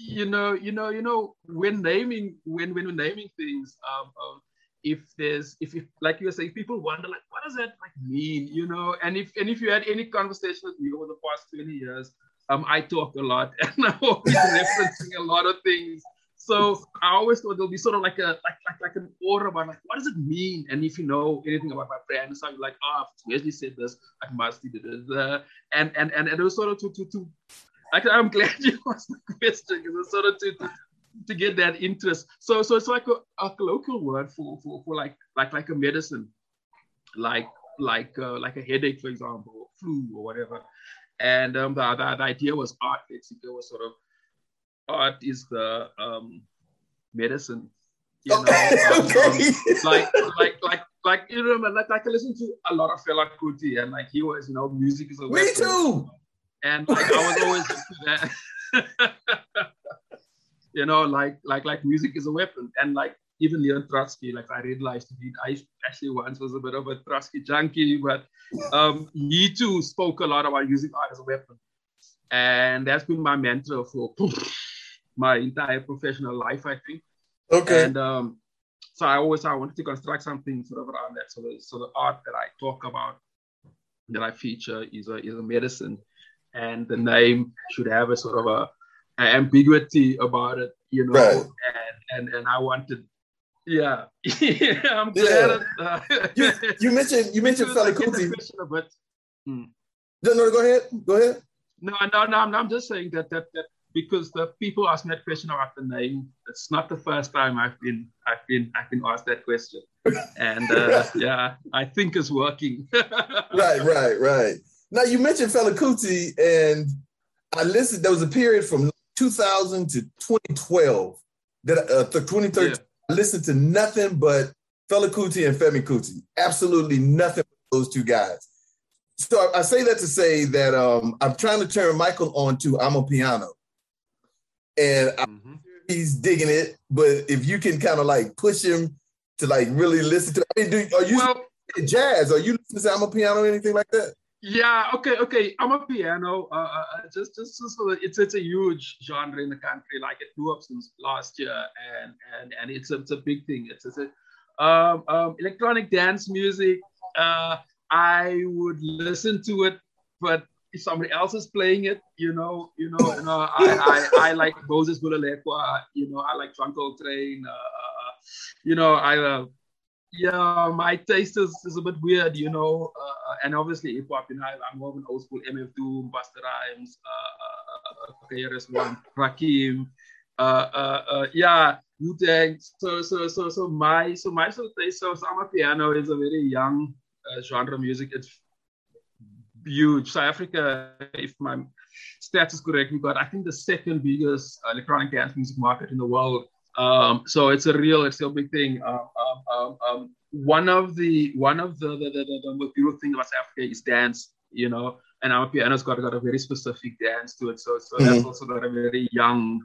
You know, you know, you know. When naming, when when we're naming things, um, um, if there's, if, if like you were saying, people wonder, like, what does that like mean? You know, and if and if you had any conversation with me over the past twenty years, um, I talk a lot and I'm always referencing a lot of things. So I always thought there'll be sort of like a like like, like an aura about like what does it mean? And if you know anything about my brand, so you're like, ah, oh, Wesley said this, I must do this, and and and it was sort of to to to. I'm glad you asked the question because it's sort of to, to to get that interest. So so it's like a, a colloquial word for, for for like like like a medicine, like like uh, like a headache, for example, or flu or whatever. And um, the, the the idea was art. Basically, was sort of art is the um, medicine. You know, um, okay. um, like like like like you know, like, like I listen to a lot of Fela Kuti, and like he was, you know, music is a weapon. Me too. And like, I was always into that, you know, like like like music is a weapon. And like even Leon Trotsky, like I realized he I actually once was a bit of a Trotsky junkie, but um, he too spoke a lot about using art as a weapon, and that's been my mantra for my entire professional life, I think. Okay. And um, so I always I wanted to construct something sort of around that. So the so the art that I talk about, that I feature, is a is a medicine. And the name should have a sort of a, a ambiguity about it, you know. Right. And, and and I wanted, yeah. yeah I'm glad. Yeah. That, uh, you, you mentioned you mentioned Fela Kuti. Hmm. No, no, go ahead, go ahead. No, no, no. I'm, I'm just saying that that that because the people ask me that question about the name. It's not the first time I've been I've been I've been asked that question, and uh, yeah, I think it's working. right, right, right. Now, you mentioned Fela Kuti, and I listed there was a period from two thousand to twenty twelve, that uh, twenty thirteen, yeah. I listened to nothing but Fela Kuti and Femi Kuti. Absolutely nothing but those two guys. So I, I say that to say that um, I'm trying to turn Michael on to Amapiano. And mm-hmm. I, he's digging it, but if you can kind of like push him to like really listen to I mean, do, are you well, jazz? Are you listening to Amapiano or anything like that? Yeah. Okay. Okay. Amapiano. Uh, just, just, just it's it's a huge genre in the country. Like it blew up since last year, and and and it's a, it's a big thing. It's, it's a um, um, electronic dance music. Uh, I would listen to it, but if somebody else is playing it, you know, you know, you know, I, I, I like Moses Bulaleko. You know, I like Trunco Train. Uh, you know, I. Uh, Yeah, my taste is, is a bit weird, you know, uh, and obviously hip hop, you know, I'm more of an old school M F Doom, Busta Rhymes, uh, uh, uh, Rakim, uh, uh, uh, yeah, Wu-Tang. So, so, so, so my, so my sort of taste, so Amapiano is a very young uh, genre of music. It's huge. South Africa, if my stats is correct, we've got I think the second biggest electronic dance music market in the world. Um, so it's a real, it's a big thing. Um, um, um, um, one of the one of the the, the, the most beautiful thing about South Africa is dance, you know. And Amapiano's got got a very specific dance to it. So so mm-hmm. that's also got a very young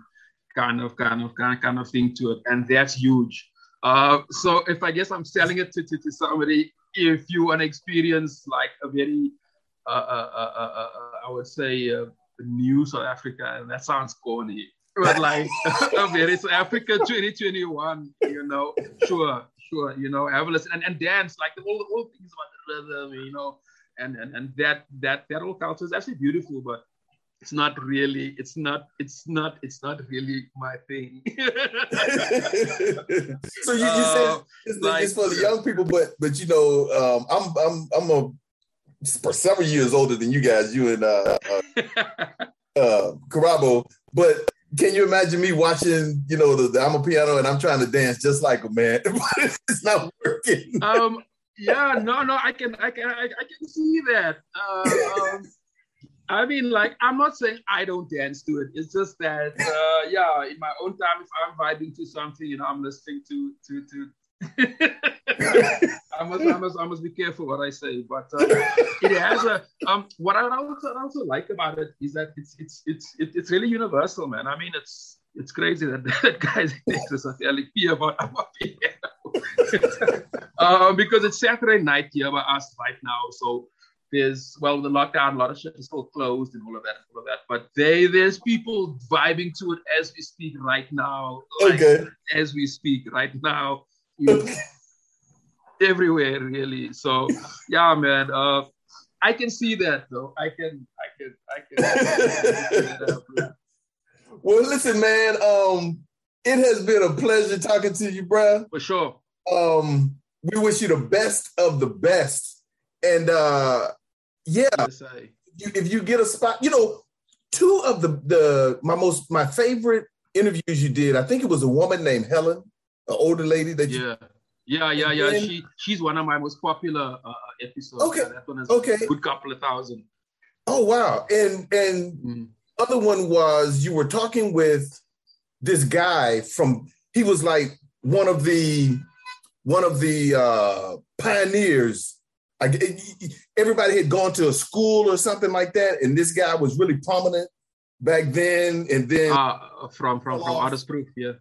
kind of kind of kind of, kind of thing to it, and that's huge. Uh, so if I guess I'm selling it to, to, to somebody, if you want to experience like a very, uh, uh, uh, uh, uh, I would say uh, new South Africa, and that sounds corny, but like a very South Africa twenty twenty-one, you know, sure, sure, you know, have a listen and, and dance, like all the all things about the rhythm, you know, and, and, and that, that, that whole culture is actually beautiful, but it's not really, it's not, it's not, it's not really my thing. So you just uh, said it's like, for the young people, but but you know, um, I'm I'm I'm a several years older than you guys, you and uh, uh, uh, Karabo. But can you imagine me watching, you know, the, the Amapiano and I'm trying to dance just like a man, but it's not working. Um, yeah, no, no, I can, I can, I, I can see that. Uh, um, I mean, like, I'm not saying I don't dance to it. It's just that, uh, yeah, in my own time, if I'm vibing to something, you know, I'm listening to, to, to, I must, I must, I must be careful what I say, but uh, it has a, um, what I also, what I also like about it is that it's, it's, it's, it's really universal, man. I mean, it's, it's crazy that, that guys in Texas are telling me about Amapiano. um, because it's Saturday night here by us right now, so. There's, well, the lockdown, a lot of shit is still closed and all of that, all of that. But they, there's people vibing to it as we speak right now. Like, okay. As we speak right now. Okay. Everywhere, really. So, yeah, man. Uh, I can see that, though. I can, I can, I can. I can see that up, yeah. Well, listen, man. Um, it has been a pleasure talking to you, bruh. For sure. Um, we wish you the best of the best. And, uh, yeah, if you get a spot, you know, two of the, the my most my favorite interviews you did, I think it was a woman named Helen, an older lady that you... Yeah, yeah, yeah, yeah. Then, she she's one of my most popular uh, episodes. Okay, yeah, that one has okay. a good couple of thousand. Oh, wow. And and mm. other one was you were talking with this guy from, he was like one of the, one of the uh, pioneers. Like everybody had gone to a school or something like that, and this guy was really prominent back then. And then uh, from from from Artist Proof, yeah,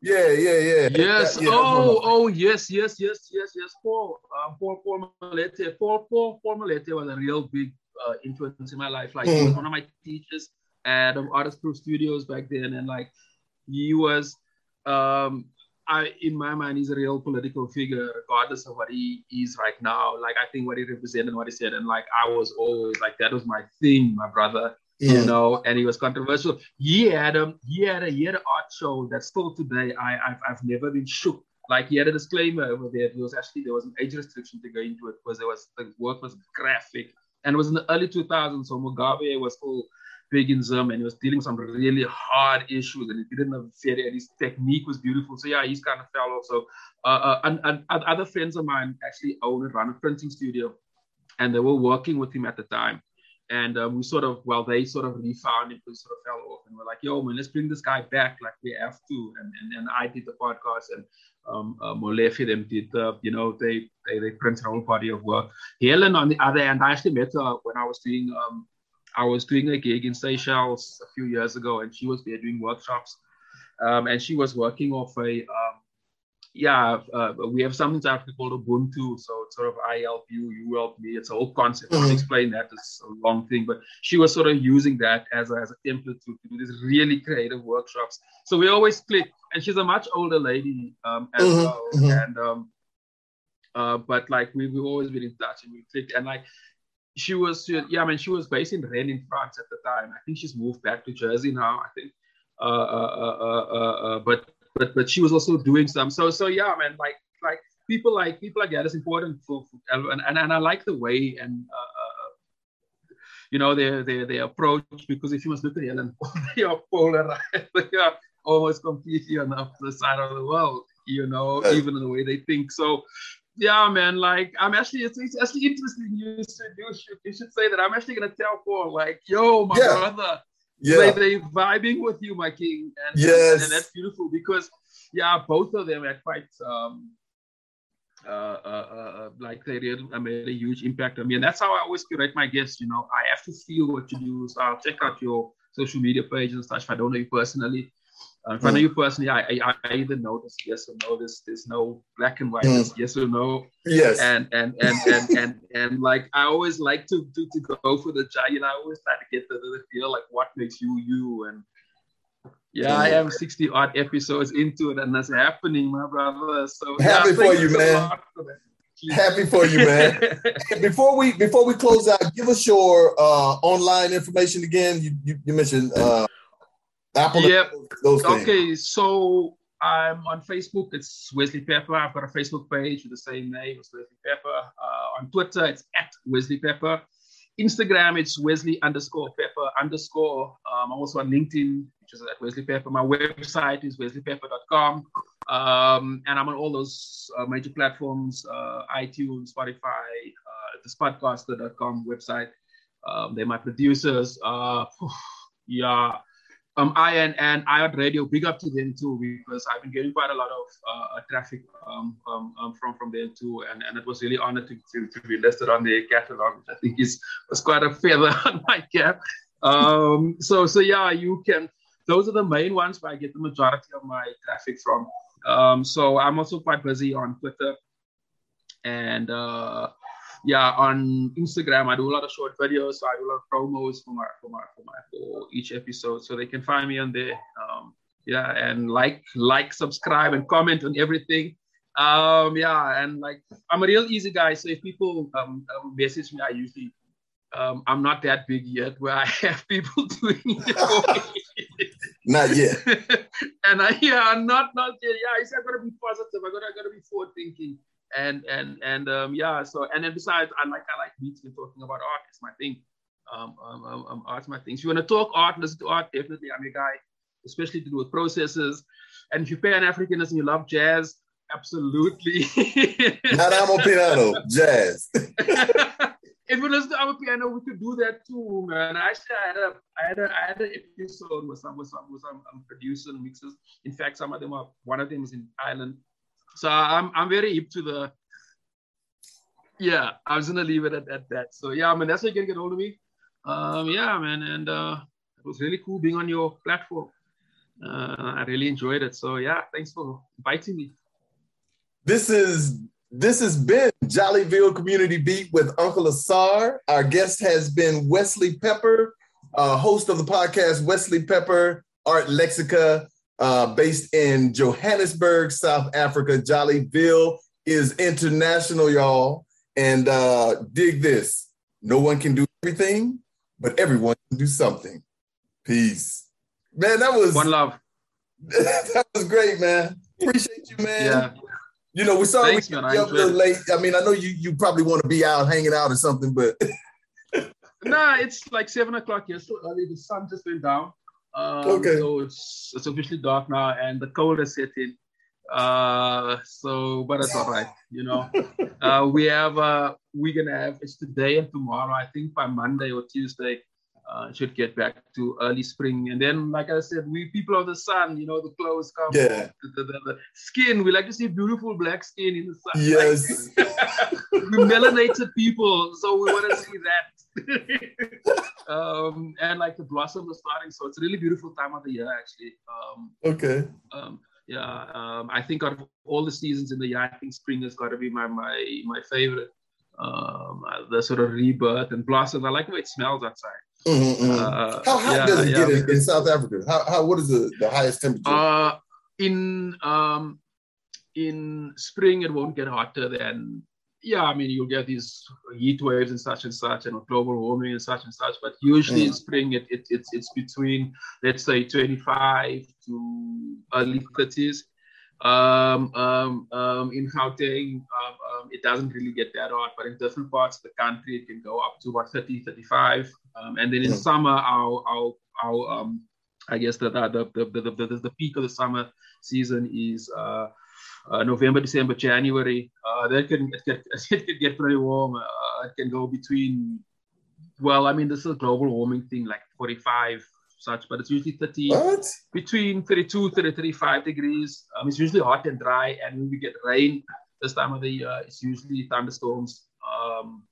yeah, yeah, yeah. Yes. That, yeah, oh, oh, yes, yes, yes, yes, yes. Paul, uh, Paul, Paul Molete, Paul, Paul, Paul Molete was a real big uh, influence in my life. Like mm. he was one of my teachers at um, Artist Proof Studios back then, and like he was. Um, I, in my mind, he's a real political figure, regardless of what he is right now. Like, I think what he represented and what he said, and like, I was always like, that was my thing, my brother, yeah. you know. And he was controversial. He had a, he had a, he had an art show that still today, I, I've, I've never been shook. Like, he had a disclaimer over there. It was actually there was an age restriction to go into it because there was the work was graphic, and it was in the early two thousands, so Mugabe was still big in Zim, and he was dealing with some really hard issues, and he didn't have a theory, and his technique was beautiful. So yeah, he's kind of fell off. So uh, uh, and, and, and other friends of mine actually own and run a printing studio, and they were working with him at the time. And um, we sort of, well, they sort of refound him, sort of fell off, and we're like, yo, man, let's bring this guy back, like we have to. And and, and I did the podcast, and um, uh, Molefi them did the, you know, they they they print their whole body of work. Helen, on the other hand, I actually met her when I was doing. Um, I was doing a gig in Seychelles a few years ago, and she was there doing workshops, um, and she was working off a, um, yeah, uh, we have something in South Africa called Ubuntu, so it's sort of I help you, you help me, it's a whole concept. Mm-hmm. I'll explain that, it's a long thing, but she was sort of using that as a, as a template to, to do these really creative workshops. So we always click, and she's a much older lady um, as mm-hmm. well, mm-hmm. and um, uh, but like we, we've always been in touch, and we clicked, and like, She was, she, yeah, I mean, she was based in Rennes in France at the time. I think she's moved back to Jersey now, I think. Uh, uh, uh, uh, uh, but, but, but she was also doing some. So, so yeah, man, like, like people like people like that is important for, and, and, and I like the way and, uh, uh, you know, their, their, their approach, because if you must look at Ellen, they are polarized, they are almost completely on the other side of the world, you know, even in the way they think. So, yeah, man, like, I'm actually, it's, it's actually interesting. You should, you should you should say that. I'm actually going to tell Paul, like, yo, my yeah. brother, yeah. Like, they're vibing with you, my king. And, yes. and that's beautiful because, yeah, both of them are quite, um, uh, uh, uh, like, they really made a huge impact on me. And that's how I always curate my guests, you know. I have to feel what you do. So I'll check out your social media pages and stuff if I don't know you personally. Uh, if mm. I know you personally, I, I, I either know this yes or no. This there's no black and white. Mm. Yes or no. Yes. And and and and, and, and and like I always like to to, to go for the giant. You know, I always try to get the, the feel like what makes you you. And yeah, mm. I am sixty odd episodes into it, and that's happening, my brother. So happy yeah, for you, man. Happy for you, man. Before we before we close out, give us your uh, online information again. You you, you mentioned uh, Apple. Yep. Those things. Okay, so I'm on Facebook. It's Wesley Pepper. I've got a Facebook page with the same name as Wesley Pepper. Uh, on Twitter, it's at Wesley Pepper. Instagram, it's Wesley underscore Pepper underscore. Um, I'm also on LinkedIn, which is at Wesley Pepper. My website is wesley pepper dot com. Um, and I'm on all those uh, major platforms, uh, iTunes, Spotify, uh, the spodcaster dot com website. Um, they're my producers. Uh, yeah. Um, I and, and I O T Radio, big up to them too, because I've been getting quite a lot of uh, traffic um, um, um, from, from them too. And, and it was really honored to, to, to be listed on their catalog, which I think is was quite a feather on my cap. Um, so, so yeah, you can, those are the main ones where I get the majority of my traffic from. Um, so I'm also quite busy on Twitter and uh, yeah, on Instagram. I do a lot of short videos, so I do a lot of promos for my for my for my for each episode, so they can find me on there. Um, yeah, and like like subscribe and comment on everything. Um, yeah, and like I'm a real easy guy, so if people um, message me, I usually um, I'm not that big yet where I have people doing it for me. Not yet. And I, yeah, not, not yet. Yeah, I said, I'm going to be positive. I'm going to, I'm going to be forward thinking. And, and, and, um, yeah. So, and then besides, I like, I like meeting and talking about art. It's my thing. Um, um, um, art's my thing. If you want to talk art, listen to art, definitely. I'm your guy, especially to do with processes. And if you're Pan-Africanist and you love jazz, absolutely. Not Amapiano, jazz. If you listen to Amapiano, we could do that too, man. Actually, I had a, I had a, I had an episode with some, with some, with some um, producers and mixers. In fact, some of them are. One of them is in Ireland, so I'm, I'm very hip to the. Yeah, I was gonna leave it at, at that. So yeah, man, that's how you can get hold of me. Um, yeah, man, and uh, it was really cool being on your platform. Uh, I really enjoyed it. So yeah, thanks for inviting me. This is. This has been Jollyville Community Beat with UncleASAR. Our guest has been Wesley Pepper, uh, host of the podcast Wesley Pepper Art Lexica, uh, based in Johannesburg, South Africa. Jollyville is international, y'all. And uh, dig this. No one can do everything, but everyone can do something. Peace. Man, that was... One love. That was great, man. Appreciate you, man. Yeah. You know, we're sorry Thanks, we man, up there late. I mean, I know you you probably want to be out hanging out or something, but nah, it's like seven o'clock here, so early. The sun just went down. Um, okay. So it's it's officially dark now, and the cold has set in. Uh, so but it's all right, you know. uh, we have uh, we're gonna have it's today and tomorrow. I think by Monday or Tuesday, uh, should get back to early spring. And then, like I said, we people of the sun, you know, the clothes come, yeah. the, the, the, the skin, we like to see beautiful black skin in the sun. Yes. Like, we're melanated people, so we want to see that. um, and like the blossoms are starting, so it's a really beautiful time of the year, actually. Um, okay. Um, yeah, um, I think out of all the seasons in the year, I think spring has got to be my, my, my favorite. Um, the sort of rebirth and blossom. I like the way it smells outside. Mm-hmm, mm-hmm. Uh, how hot yeah, does it yeah, get in, in South Africa? How, how what is the, the highest temperature? Uh, in um, in spring, it won't get hotter than yeah. I mean, you'll get these heat waves and such and such, and global warming and such and such. But usually mm. in spring, it, it it's it's between let's say twenty-five to early thirties. Um, um, um, in Gauteng, um, um, it doesn't really get that hot, but in different parts of the country, it can go up to about thirty, thirty-five. Um, and then in yeah. summer, our, our, our, um, I guess that the, the, the, the, the peak of the summer season is uh, uh, November, December, January. Uh, that can it, can it can get pretty warm. Uh, it can go between, well, I mean, this is a global warming thing, like forty-five. Such, but it's usually thirty, what? Between thirty-two, thirty, thirty-five degrees. Um, it's usually hot and dry, and when we get rain this time of the year, it's usually thunderstorms. Um,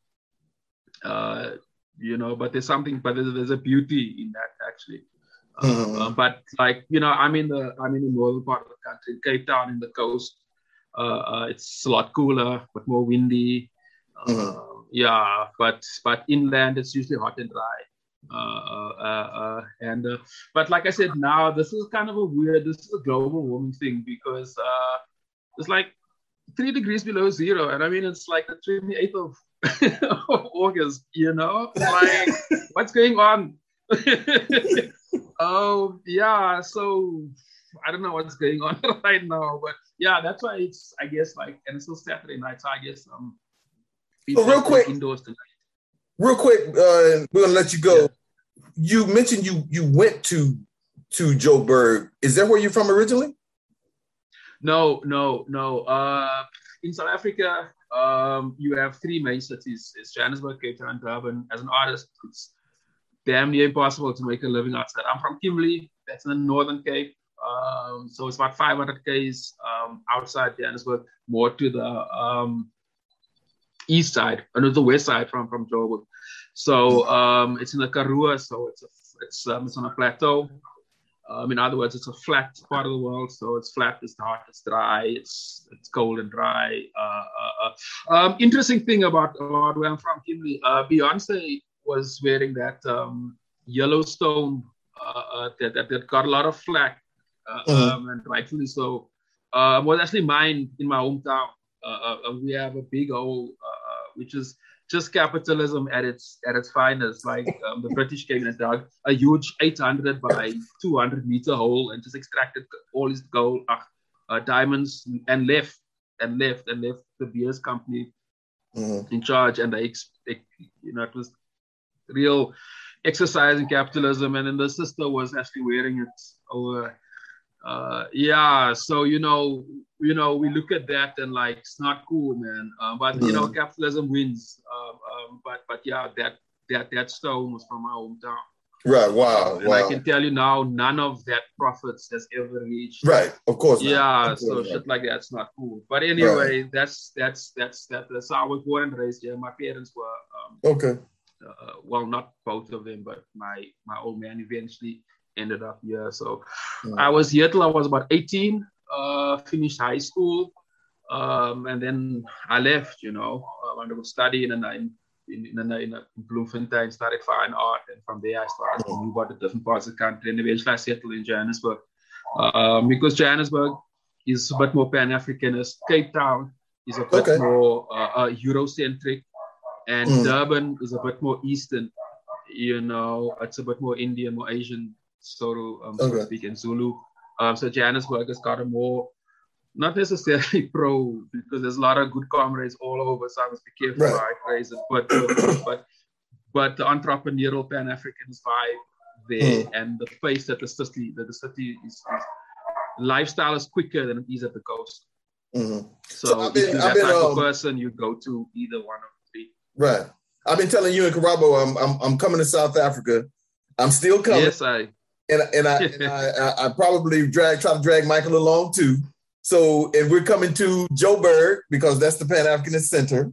uh, you know, but there's something, but there's, there's a beauty in that actually. Mm-hmm. Uh, but like, you know, I'm in the I'm in the northern part of the country, Cape Town in the coast. Uh, uh, it's a lot cooler, but more windy. Uh, mm-hmm. Yeah, but but inland it's usually hot and dry. Uh, uh, uh, and uh, but like I said, now this is kind of a weird, this is a global warming thing, because uh, it's like three degrees below zero, and I mean it's like the twenty-eighth of, of August, you know, like what's going on? Oh yeah, so I don't know what's going on right now, but yeah, that's why it's, I guess, like, and it's still Saturday night, so I guess um, well, real quick indoors tonight. Real quick, uh, we're gonna let you go. Yeah. You mentioned you you went to to Joburg. Is that where you're from originally? No, no, no. Uh, in South Africa, um, you have three main cities: it's Johannesburg, Cape Town, Durban. As an artist, it's damn near impossible to make a living outside. I'm from Kimberley. That's in the Northern Cape. Um, so it's about five hundred kays um, outside Johannesburg, more to the um, east side, and the west side from from Joburg. So um, it's in the Karoo, so it's a, it's um, it's on a plateau. Um, in other words, it's a flat part of the world. So it's flat, it's hot, it's dry, it's it's cold and dry. Uh, uh, uh. Um, interesting thing about, about where I'm from, Kimberley, uh, Beyonce was wearing that um, Yellowstone uh, uh, that, that that got a lot of flack, uh, mm-hmm. um, and rightfully so. Uh, was actually mine in my hometown. Uh, uh, we have a big old, uh, which is just capitalism at its at its finest. Like um, the British came and dug a huge eight hundred by two hundred meter hole and just extracted all his gold, uh, uh, diamonds, and left and left and left the beers company mm-hmm. in charge. And they, they, you know, it was real exercise in capitalism. And then the sister was actually wearing it over. Uh, yeah, so you know, you know, we look at that and like it's not cool, man. Uh, but mm-hmm. you know, capitalism wins. Um, um, but but yeah, that that that stone was from my hometown. Right. Wow. Um, and wow. I can tell you now, none of that profits has ever reached. Right. Of course. Not. Yeah. Of course so not. Shit like that's not cool. But anyway, right. that's that's that's that, that's how I was born and raised. Yeah, my parents were um, okay. Uh, well, not both of them, but my my old man eventually ended up here. So mm. I was here till I was about eighteen, uh, finished high school, um, and then I left, you know, I wanted to study, and I in, in, in, in Bloemfontein started fine art, and from there I started to move out to different parts of the country, and eventually I settled in Johannesburg, um, because Johannesburg is a bit more Pan-Africanist, Cape Town is a bit okay. more uh, uh, Eurocentric, and mm. Durban is a bit more Eastern, you know, it's a bit more Indian, more Asian, so to, um, okay. so to speak, in Zulu. Um, so Johannesburg has got a more, not necessarily pro, because there's a lot of good comrades all over, so I must be careful right. how I phrase it, but, but, but the entrepreneurial Pan-Africanist vibe there, mm. and the pace that the city, that the city is, is, lifestyle is quicker than it is at the coast. Mm-hmm. So, so been, if you're I've that been, type um, of person, you go to either one of the three. Right. I've been telling you in Karabo, I'm, I'm, I'm coming to South Africa. I'm still coming. Yes, I... And, and, I, and I, I probably drag try to drag Michael along too. So, and we're coming to Joburg because that's the Pan-Africanist Center.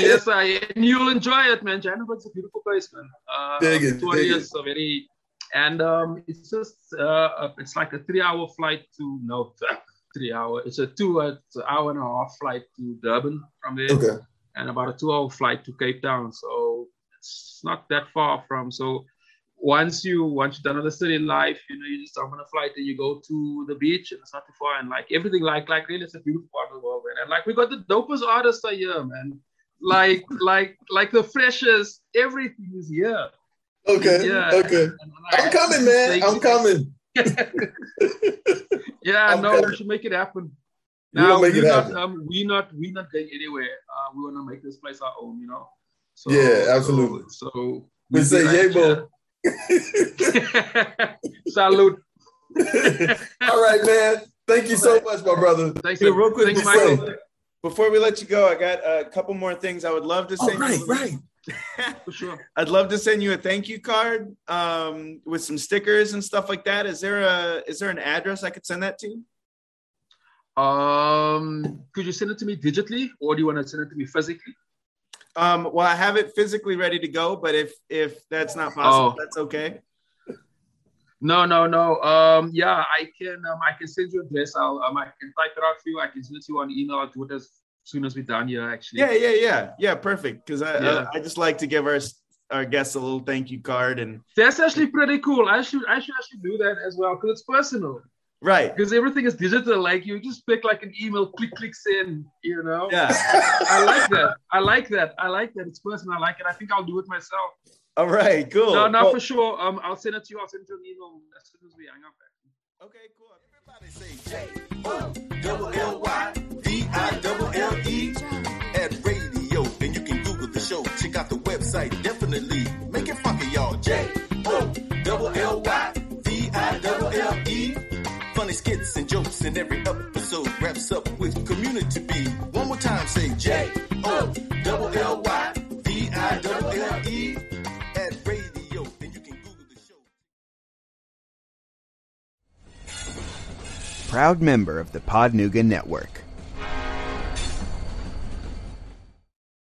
Yes, I and you'll enjoy it, man. Johannesburg's a beautiful place, man. Uh, dig it, Victoria is so very, and um, it's just uh, it's like a three-hour flight to no, three-hour. It's a two-hour, hour and a half flight to Durban from there, okay. and about a two-hour flight to Cape Town. So it's not that far from so. Once you once you're done with the city life, you know, you just jump on a flight and you go to the beach, and it's not too far, and like everything, like like really, it's a beautiful part of the world, man. And like we got the dopest artists are here, man. Like like like the freshest, everything is here. Okay, yeah. Okay. And, and like, I'm coming, man. I'm coming. yeah, I'm no, coming. We should make it happen. Now we're not happen. um we not we not going anywhere. Uh, we want to make this place our own, you know. So, yeah, absolutely. So, so we, we say, like, yeah, bro. Salute. All right, man. Thank you so much, my brother. Thanks, hey, real quick, thanks, Michael. Say, before we let you go, I got a couple more things I would love to send. Oh, right, you. Right. For sure. I'd love to send you a thank you card um, with some stickers and stuff like that. Is there a is there an address I could send that to? Um, could you send it to me digitally, or do you want to send it to me physically? Um, well, I have it physically ready to go, but if if that's not possible, oh. that's okay. No, no, no. Um, yeah, I can. Um, I can send you a address. I'll. Um, I can type it out for you. I can send it to you on email. I'll do it as soon as we're done here. Actually. Yeah, yeah, yeah, yeah. Perfect. Because I, yeah. uh, I just like to give our our guests a little thank you card, and that's actually pretty cool. I should, I should actually do that as well because it's personal. Right. Because everything is digital. Like you just pick like an email, click, click, send. You know. Yeah. I like that. I like that. I like that. It's personal. I like it. I think I'll do it myself. All right, cool. No, not well, for sure. Um, I'll send it to you. I'll send it to an email as soon as we hang up. Okay, cool. Everybody say J O L L Y V I L L E at radio. And you can Google the show. Check out the website. Definitely make it funky, y'all. J O L L Y V I L L E. Funny skits and jokes and every episode wraps up with community B. One more time, say J O L L Y V I L L E. Proud member of the Podnuga Network.